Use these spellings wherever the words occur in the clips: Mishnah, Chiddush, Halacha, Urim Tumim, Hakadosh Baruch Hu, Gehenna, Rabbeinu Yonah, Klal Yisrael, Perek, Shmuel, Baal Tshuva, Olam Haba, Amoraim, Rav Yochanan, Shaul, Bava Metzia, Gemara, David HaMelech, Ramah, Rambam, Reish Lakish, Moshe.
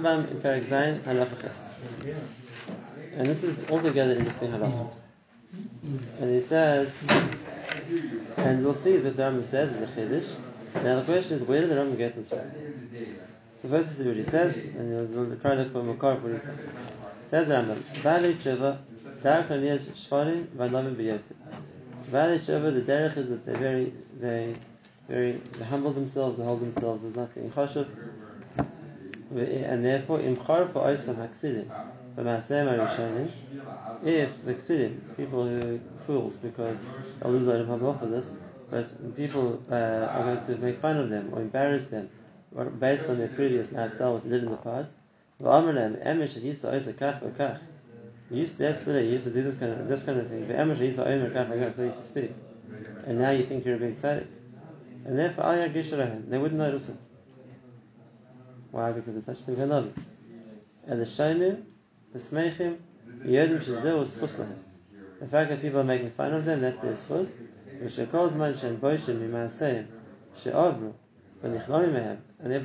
Rambam in Perek Zayin Halacha Ches. And this is altogether interesting halacha. And he says, and we'll see that the Rambam says is a chiddush. Now the question is, where did the Rambam get this from? So first this is what he says, and we'll try to look for Makar for himself. Says the Rambam, Baalei Tshuva, Darech Aliyah Shfarim V'Alavim B'Yosef. Baalei Tshuva, the derech is that they humble themselves, they hold themselves as not being chashuv, and therefore Imchar for Oisam Haksidim V'Maaseh Marishanim. If the Ksidim, people who fools, because they'll lose Olam Haba for this, but people are going to make fun of them or embarrass them based on their previous lifestyle, what they did in the past. You used to do this kind of thing. So used to speak, and now you think you're a big tzaddik, and therefore they wouldn't notice it. Why? Because it's such a big love. And the shaynim, the smeichim, the fact that people are making fun of them, that's their source. And therefore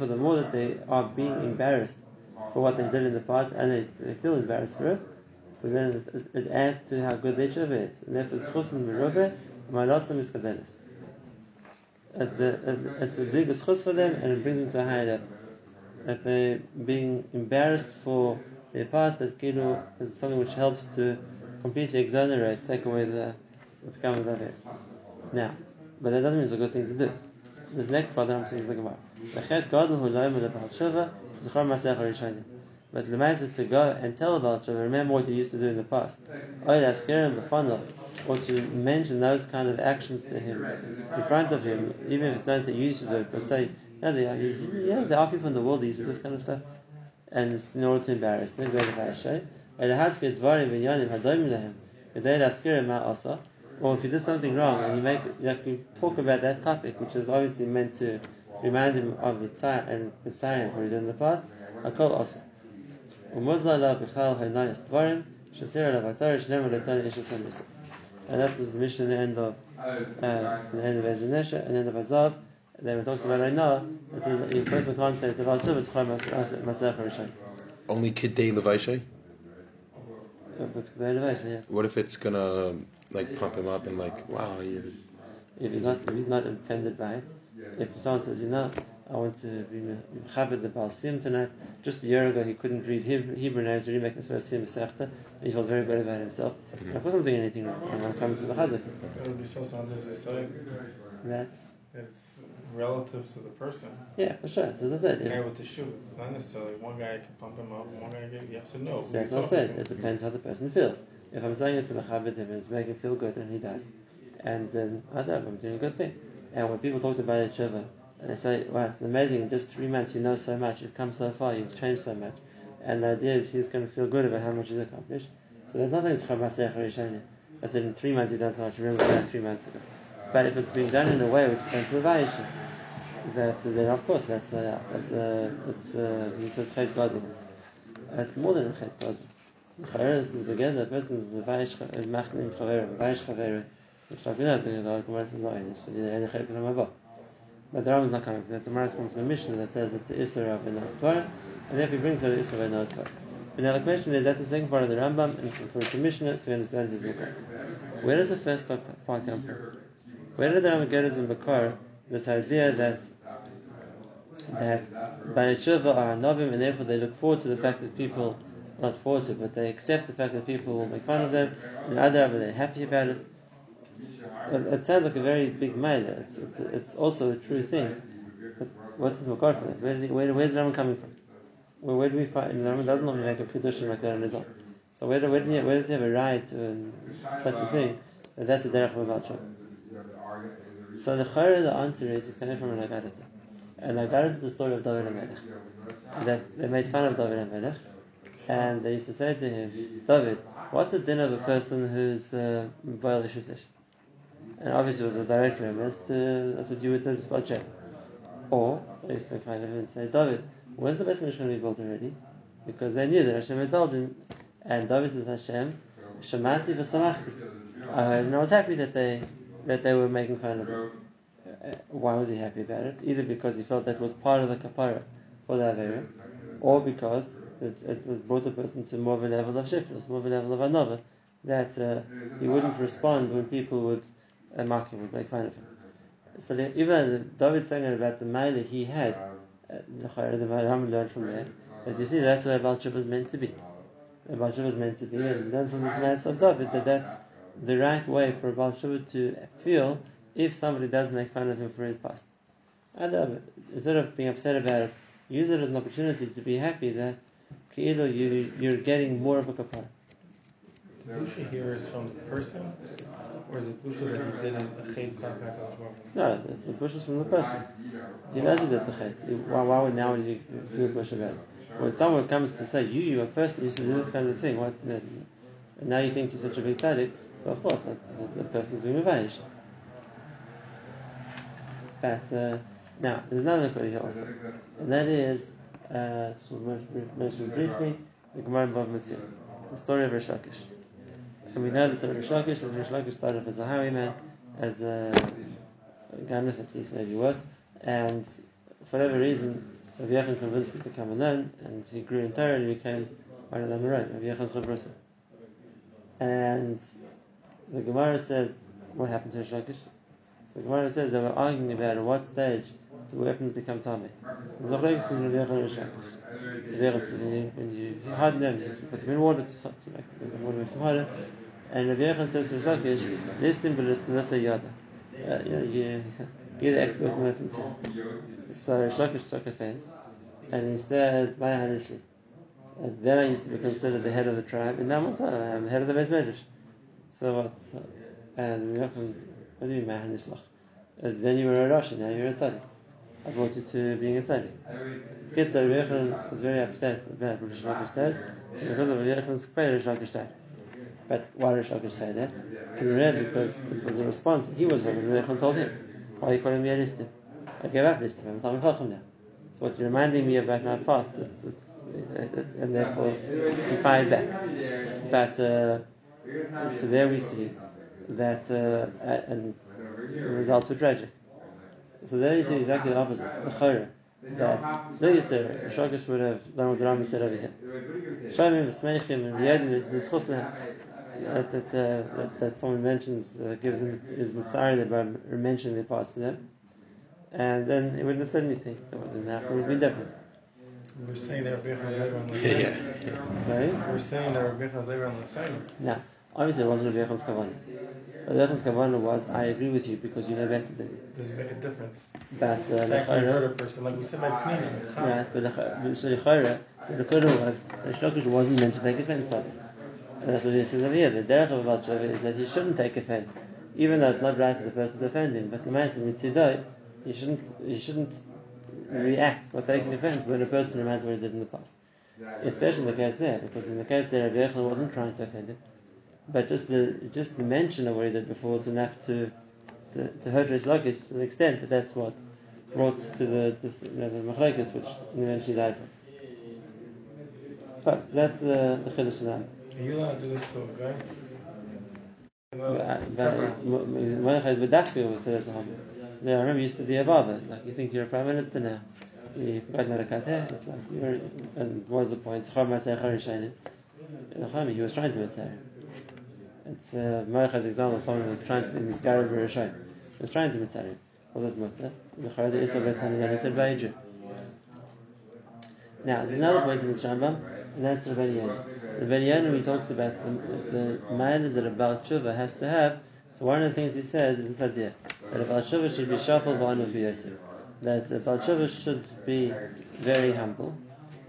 the more that they are being embarrassed for what they did in the past, and they feel embarrassed for it, so then it adds to how good their tshuva is. And therefore it's a big schus for them, and it brings them to a higher level. That they being embarrassed for their past, that kilu is something which helps to completely exonerate, take away the become of that. Now, but that doesn't mean it's a good thing to do. This next part that I'm saying is the Gemara. But the message is to go and tell about Tshuva, remember what you used to do in the past, or to mention those kind of actions to him, in front of him, even if it's not that you used to do it, but say, no, there are people in the world who used to do this kind of stuff, and it's in order to embarrass them. Or if you did something wrong and you talk about that topic, which is obviously meant to remind him of the tzar and the tzariah what he did in the past, I call also. And that's his mission at the end of Ezra and the end of Azov. And then we talk about Reinah. It says in personal concept about Tshuva, it's Chai Masach Rishon. Only Kidei Levaishay? Yes. What if it's gonna pump him up and wow? If he's not offended by it, if someone says, I want to be mechaber the Baal Sim tonight. Just a year ago, he couldn't read Hebrew, now he's reading his first Sim Masechta. He feels very good about himself. Of course, I'm doing anything wrong. I'm coming to the Chazak. It would be so sound as you're saying. That it's relative to the person. Yeah, for sure. So that's it. The guy with the shoe, it's not necessarily one guy can pump him up, one guy you have to know. So that's not said. It depends how the person feels. If I'm saying it to mechaber him, it's making him feel good, and he does, and then I don't know, I'm doing a good thing. And when people talk about each other, and they say, wow, it's amazing, in just 3 months you know so much, you've come so far, you've changed so much. And the idea is he's going to feel good about how much he's accomplished. So there's nothing that's Chamasech Rishani. I said, in 3 months you've done so much, remember that 3 months ago. But if it's being done in a way which is improvisation, then of course he says Chet Gadol. That's more than a Chet Gadol. This is again, the person is Machnim Chaveru, which the Gemara says not English, so the Chet Gadol Mabah. But the Rambam is not coming from that. The Gemara is coming from the Mishnah that says it's the Isra of Benaz Torah, and if he brings it, the Isra of Benaz Torah. But now the question is, that's the second part of the Rambam, and it's from the Mishnah, so we understand his Makar. Where does the first part come from? Where did the Rambam get as in Makar this idea that Baalei Tshuva are Hanavim, and therefore they look forward to the fact that people, not forward to, but they accept the fact that people will make fun of them, and other they're happy about it. It sounds like a very big maila. It's also a true thing. But what's his makar for that? Where's the Rambam coming from? Where do we find? The Rambam doesn't normally make a kedushin like that on his own. So where does he have a right to such a thing? That's a derech b'malchut. So the chayre, the answer is it's coming from an agadah. And agadah is the story of David HaMelech. That they made fun of David HaMelech, and they used to say to him, David, what's the din of a person who's boil ishish? And obviously it was a direct reference to that's what you would do with Moshe. Or they used to kind of and say, David, when's the best Mishkan going to be built already? Because they knew that Hashem had told him, and David says, Hashem, Shemati v'samachti. And I was happy that they were making fun of him. Why was he happy about it? Either because he felt that was part of the kapara for the Aveira, or because it brought the person to more of a level of shiftless, more of a level of another, that he wouldn't respond when people would mock him, would make fun of him. So even David saying about the male that he had, the Rambam learned from there, but you see that's where Baal Sheba is meant to be. Baal Sheba is meant to be, and learn from this man of David that that's the right way for Baal Sheba to feel if somebody does make fun of him for his past. Instead of being upset about it, use it as an opportunity to be happy that you're getting more of a kapara. The busha here is from the person, or is it busha that he didn't achet back? No, the busha is from the person. He doesn't get the chet. Why would now you do a busha about it? When someone comes to say, you a person, you used to do this kind of thing, what? And now you think you're such a big tzaddik, so of course, the person's being mevayish. But now, there's another quote here also, and that is, just mentioned briefly, the Gemara in Bava Metzia, the story of Reish Lakish. And we know the story of Reish Lakish, that Reish Lakish started off as a highwayman, as a ganef, at least maybe worse, and for whatever reason, Rav Yochanan convinced him to come and learn, and he grew in Torah and became one of the Amoraim, Rav Yochanan's Chabrasa. And the Gemara says, what happened to Reish Lakish? The Gemara says they were arguing about at what stage the weapons become tamei. There's a difference between Rav Yochanan and Reish Lakish. Rav Yochanan says when you harden them, you put them in water to make the water harder. And Rav Yochanan says to Reish Lakish, "Listen, but listen, that's a yada. You're the expert in weapons." So Reish Lakish took offense, and he said, "My honestly, then I used to be considered the head of the tribe, and now I'm head of the Beis Medrash." So what? And Rav Yochanan. What do you mean, Mahan Islach? Then you were a Rosh, now you're a Tzaddik. I brought you to being a Tzaddik. Kids, Rabbi Yochanan was very upset about what Reish Lakish said, and because of Rabbi Yochanan's prayer, Reish Lakish died. But why Reish Lakish say that? He read because it was a response. He was what Rabbi Yochanan told him. Why you call him Yeristim? I gave up Ristim, I'm talking Chacham now. So what you're reminding me about my past, and therefore he fired back. But, so there we see that and the results were tragic. So there you see exactly the opposite, the chayra. That no yitzir, Reish Lakish would have done what the Rambam said over here. Shomim v'smeichim and v'yedim v'tzchus lehem. That someone mentions, gives him his mitzvah by mentioning their past to them, and then it wouldn't have said anything. It would be different. We're saying that Rabbi Yochanan's later on the side. Sorry. We're saying that Rabbi Yochanan's later on the side. No. Obviously, it wasn't Rabbi Yochanan's kavanah. Rabbi Yochanan's kavanah was, I agree with you because you know better than me. Doesn't make a difference. But a person, like we said, like Pnina. Right, but the Lechayra was, Reish Lakish wasn't meant to take offense by it. And that's what he says over here. The derech of Baal Sheva is that he shouldn't take offense, even though it's not right for the person to offend him. But the man says, Mitzidai, he shouldn't react by taking offense when a person reminds what he did in the past. Especially in the case there, because in the case there, Rabbi Yochanan wasn't trying to offend him. But just the mention of what he did before was enough to hurt Reish Lakish to the extent that that's what brought to the machlokes which eventually died from. But that's the chiddush now. Are you allowed to do this to a guy? Mordechai Badafki was said at the Rambam. I remember used to be a barber. Like you think you're a prime minister now, you forgot how to cut hair. It's like and what's the point? He was trying to retire. It's Mordechai's example of someone who was trying to be in this garib or Rishon. He was trying to be Mitzari. Wasn't Mitzari. The Chorah is over and he said by a Jew. Now, there's another point in this Rambam, and that's Rabbeinu Yonah. Rabbeinu Yonah, when he talks about the manners that a Baal Sheva has to have, so one of the things he says is this idea, that a Baal Sheva should be shafal ba'anav b'yosef. That a Baal Sheva should be very humble.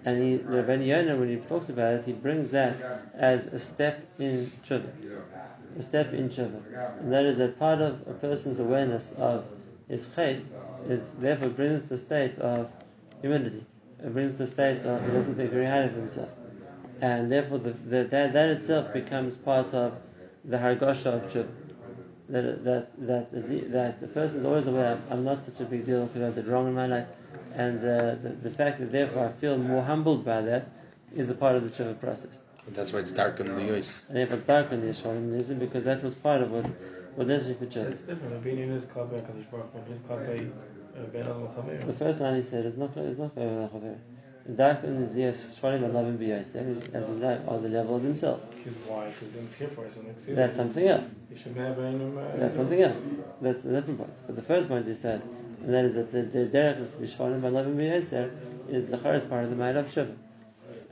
And Rabbeinu Yonah, when he talks about it, he brings that as a step in tshuva. A step in tshuva. And that is that part of a person's awareness of his chait is therefore brings it to a state of humility. It brings it to a state of he doesn't think very hard of himself. And therefore that itself becomes part of the hargasha of tshuva. That the person is always aware, I'm not such a big deal because I did wrong in my life. And the fact that therefore I feel more humbled by that is a part of the tshuva process. But that's why it's dark on the yois. And if it's dark on the yois, because that was part of what necessary for tshuva. It's different. The first line he said is not. Darkness is the Sfarim and Lavim B'Yosef as in that are the level of themselves. Why? Because that's something else. That's something else. That's a different point. But the first point they said, and that is that the darkness of Sfarim and Lavim B'Yosef is the Charis part of the Ma'at of Shiva.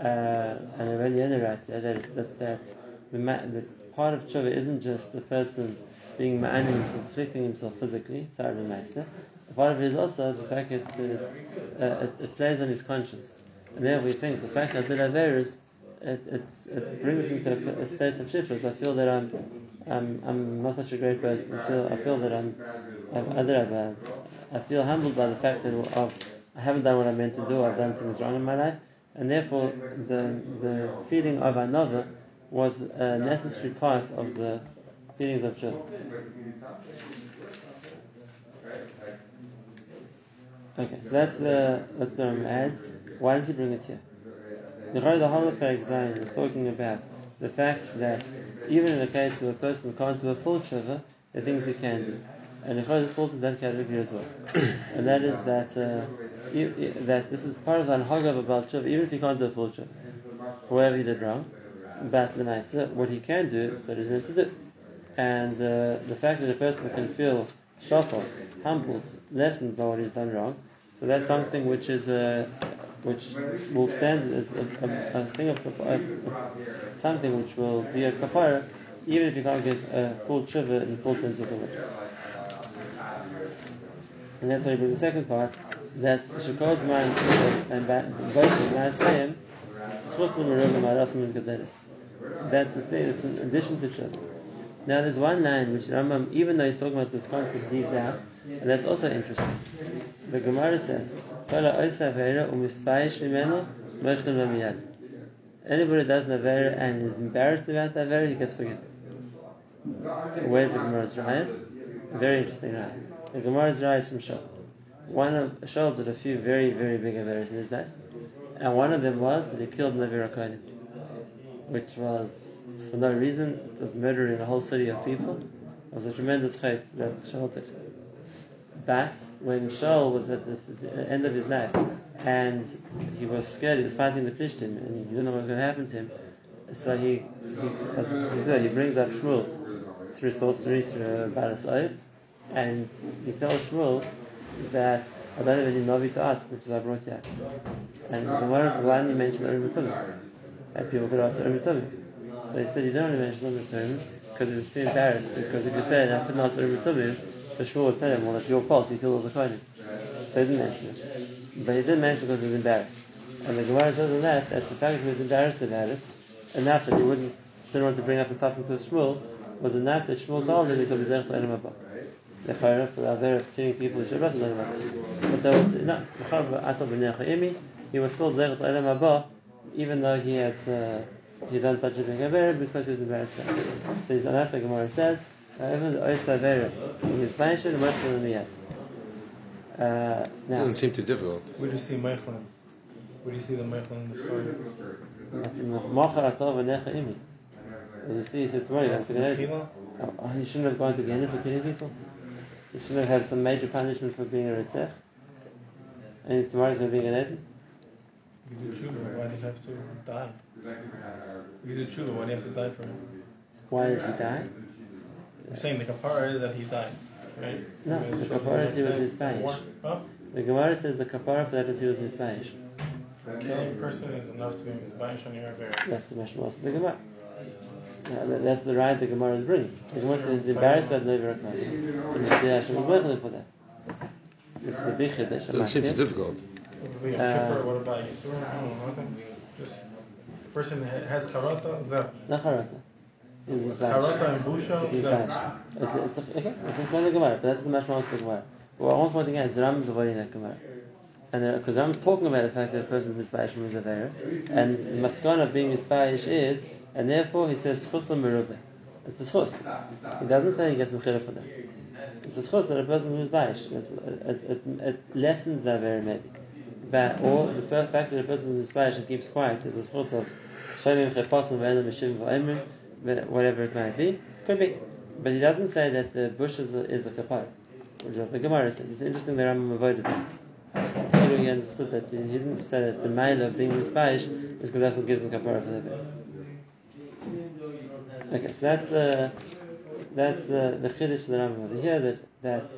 And Rabbeinu Yonah said that part of Tshuva isn't just the person being ma'anim himself, afflicting himself physically, part of it is also the fact that it plays on his conscience. And therefore he thinks the fact that I did Averis, it brings him to a state of shifra. So I feel that I'm not such a great person. I feel that I feel humbled by the fact that I haven't done what I meant to do. I've done things wrong in my life. And therefore, the feeling of another was a necessary part of the feelings of Shul. Okay, so that's what the Rambam adds. Why does he bring it here? The whole of Perek Zayin is talking about the fact that even in a case where a person can't do a full tshuva, there are things he can do. And the Chazal falls into that category as well. And that is that this is part of the anhaga of a Baal Tshuva, even if he can't do a full tshuva, for whatever he did wrong. But l'maaseh, what he can do, that is meant to do. And the fact that a person can feel shafal, humbled, lessened by what he's done wrong, so that's something which is which will stand as a thing of something which will be a kapara, even if you can't get a full tshuva in the full sense of the word. And that's why he brings the second part, that Shekol's man and Baisim, that's the thing, it's an addition to Tshuva. Now there's one line which Rambam, even though he's talking about this concept, leaves out, and that's also interesting. The Gemara says, anybody who does an Avera and is embarrassed about the Avera, he gets forgiven. Where's the Gemara's Raya? Very interesting Raya. The Gemara's Raya is from Shaul. One of Shaul did a few very, very big Averas in his life, and one of them was that he killed Navi Rakani, which was for no reason. It was murdering a whole city of people. It was a tremendous chait that Shaul did. But when Shaul was at the end of his life and he was scared, he was fighting the Plishtim and he didn't know what was going to happen to him. So he brings up Shmuel through sorcery, through Baras Oiv, and he tells Shmuel that I don't have any Navi to ask, which is why I brought you out. And the one is the one you mentioned Urim Tumim. And people could ask Urim Tumim. So he said, you don't want to mention Urim Tumim because he was too embarrassed. Because if you said, I couldn't ask Urim Tumim, the Shmuel would tell him, well, it's your fault, you killed all the Kohanim. So he didn't mention it. But he didn't mention it because he was embarrassed. And the Gemara says in that the fact that he was embarrassed about it, enough that he didn't want to bring up the topic to Shmuel, was enough that Shmuel told him he could be there for Elam Abba. The Chayra for the Avera of killing people who should have done it. But there was enough. He was still Zerach Elam Abba, even though he had done such a big Avera because he was embarrassed. So he's enough, the Gemara says, however, the Ois Avera, he was banished and much more than yet. It doesn't seem too difficult. Where do you see Meichlan? Where do you see the Meichlan in the story? You see, he said, tomorrow he shouldn't have gone to Gehenna for killing people. He shouldn't have had some major punishment for being a Ritzach. And tomorrow's going to be an Eden. You did Tshuva, why did he have to die? You did Tshuva, why did he have to die for him? Why did he die? You're saying the kapara is that he died, right? No, the kapara is he was mispayish. Huh? The Gemara says the kapara for that is he was mispayish. Killing a person is enough to be mispayish on your Avera. That's the Mashma of the Gemara. That's the right the Gemara is bringing. The Gemara is embarrassed about Navi Rakman. And Hashem is working for that. It's a big chiddush. It doesn't seem too difficult. What about Yisurim? Just the person has charata. Not charata. Charata and busha. It's not the Gemara, but that's the mashma of the Gemara. What I'm pointing out is Ram is avoiding that Gemara. And because I'm talking about the fact that a person is mispayish from his Avera, and the maskana of being mispayish is. And therefore he says schus l'merubeh. It's a schus. He doesn't say he gets mechila for that. It's a schus that a person is misbayish. It lessens the avera maybe. But or the fact that a person is misbayish and keeps quiet is a schus of shemim chepasim ve'enam mishivim v'emrim, whatever it might be, could be. But he doesn't say that the bush is a kapara, which is what the Gemara says. It's interesting that Rambam avoided that. later he understood that he didn't say that the male of being mispayish is because that's what gives him kapara for the bit. Okay, so that's the chiddush of the Rambam over here, that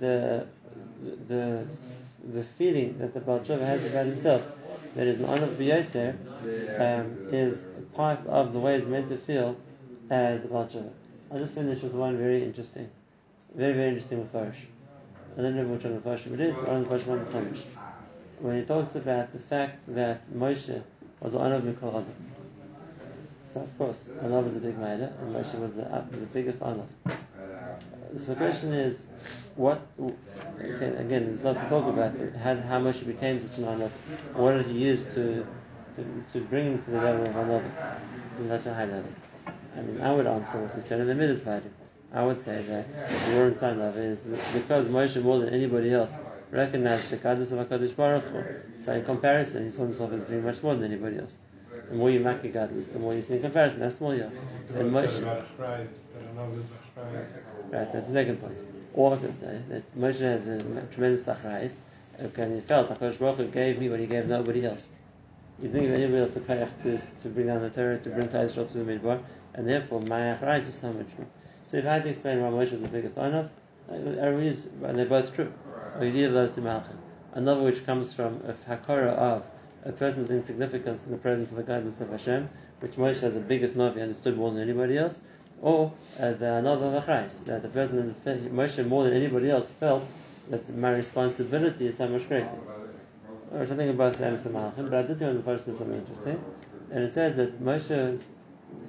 the feeling that the Baal Tshuva has about himself, that is an honor of B'yoser, is part of the way he's meant to feel as a Baal Tshuva. I'll just finish with one very, very interesting mefarish. I don't remember which one mefarish it is, or mefarish when he talks about the fact that Moshe was the honor of Mikol Adam. So of course, Allah was a big matter, and Moshe was the biggest honor. So the question is, again, there's lots to talk about how Moshe became such an honor. What did he use to bring him to the level of honor, to such a high level? I mean, I would answer what we said in the Midas Vaydim. I would say that the word time love is because Moshe more than anybody else recognized the Kaddish of Hakadosh Baruch Hu. So in comparison, he saw himself as being much more than anybody else. The more you make a Kaddish, the more you see in comparison. That's small, yeah. And Moshe, right? That's the second point. Or I could say that Moshe had a tremendous achrayus, and he felt Hakadosh Baruch Hu gave me what he gave nobody else. You think of anybody else to bring down the Torah, to bring Klal Yisrael through the Midbar, and therefore my achrayus is so much more. So if I had to explain why Moshe was the biggest honor, and they're both true. Or either of those two malachim. Another which comes from a hakara of a person's insignificance in the presence of the guidance of Hashem, which Moshe has the biggest novi understood more than anybody else, or the another of achrayus, that the person Moshe more than anybody else felt that my responsibility is so much greater. Which I think about the Amos Malachim, but I did see on the first something interesting, and it says that Moshe's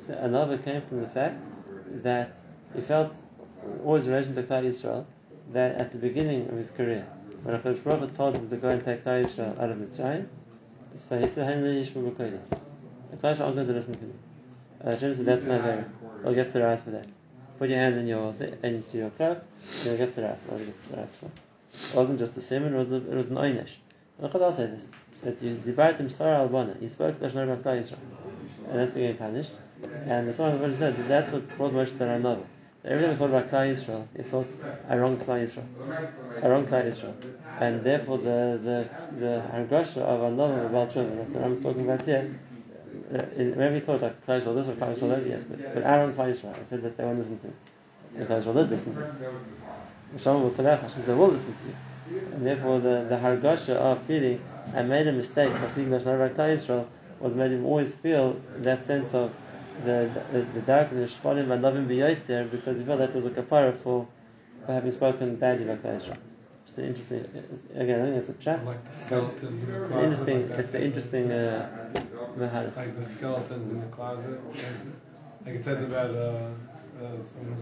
another came from the fact that he felt always in relation to Klal Yisrael that at the beginning of his career, when Hakadosh Baruch Hu told him to go and take Klal Yisrael out of Mitzrayim, so he said, "Hey, Yishmu b'Koyli, Klal Yisrael aren't going to listen to me." Hashem said, "That's my error. I'll get to the rice for that. Put your hand in into your cloak, and you'll get to the rice. I'll get to the rice for." It wasn't just a sermon; it was an oynesh. And I'll say this: that you divided him Sarah Albana. He spoke Klal Yisrael about Klal Yisrael, and that's getting punished. And the son of the Lord said that that's what brought Moshe to Ramah. Every time he thought about Klal Yisrael, he thought, I wronged Klal Yisrael. And therefore the hargasha of Allah of Baal Tshuva that I'm talking about here, whenever he thought like Klal Yisrael this or Klal Yisrael that, yes, but I wronged Klal Yisrael. I said that they won't listen to me. And Klal Yisrael did listen to me. Shaul will put out, they will listen to you. And therefore the hargasha of feeling, I made a mistake by speaking about Klal Yisrael, was made him always feel that sense of the darkness, shfalim and loving b'yoser, because he felt that was a kapara for having spoken badly about Klal Yisrael. It's an interesting. Again, I think it's a trap. Like the skeletons in the closet. It's an interesting. Like the skeletons in the closet. Like it says about someone's.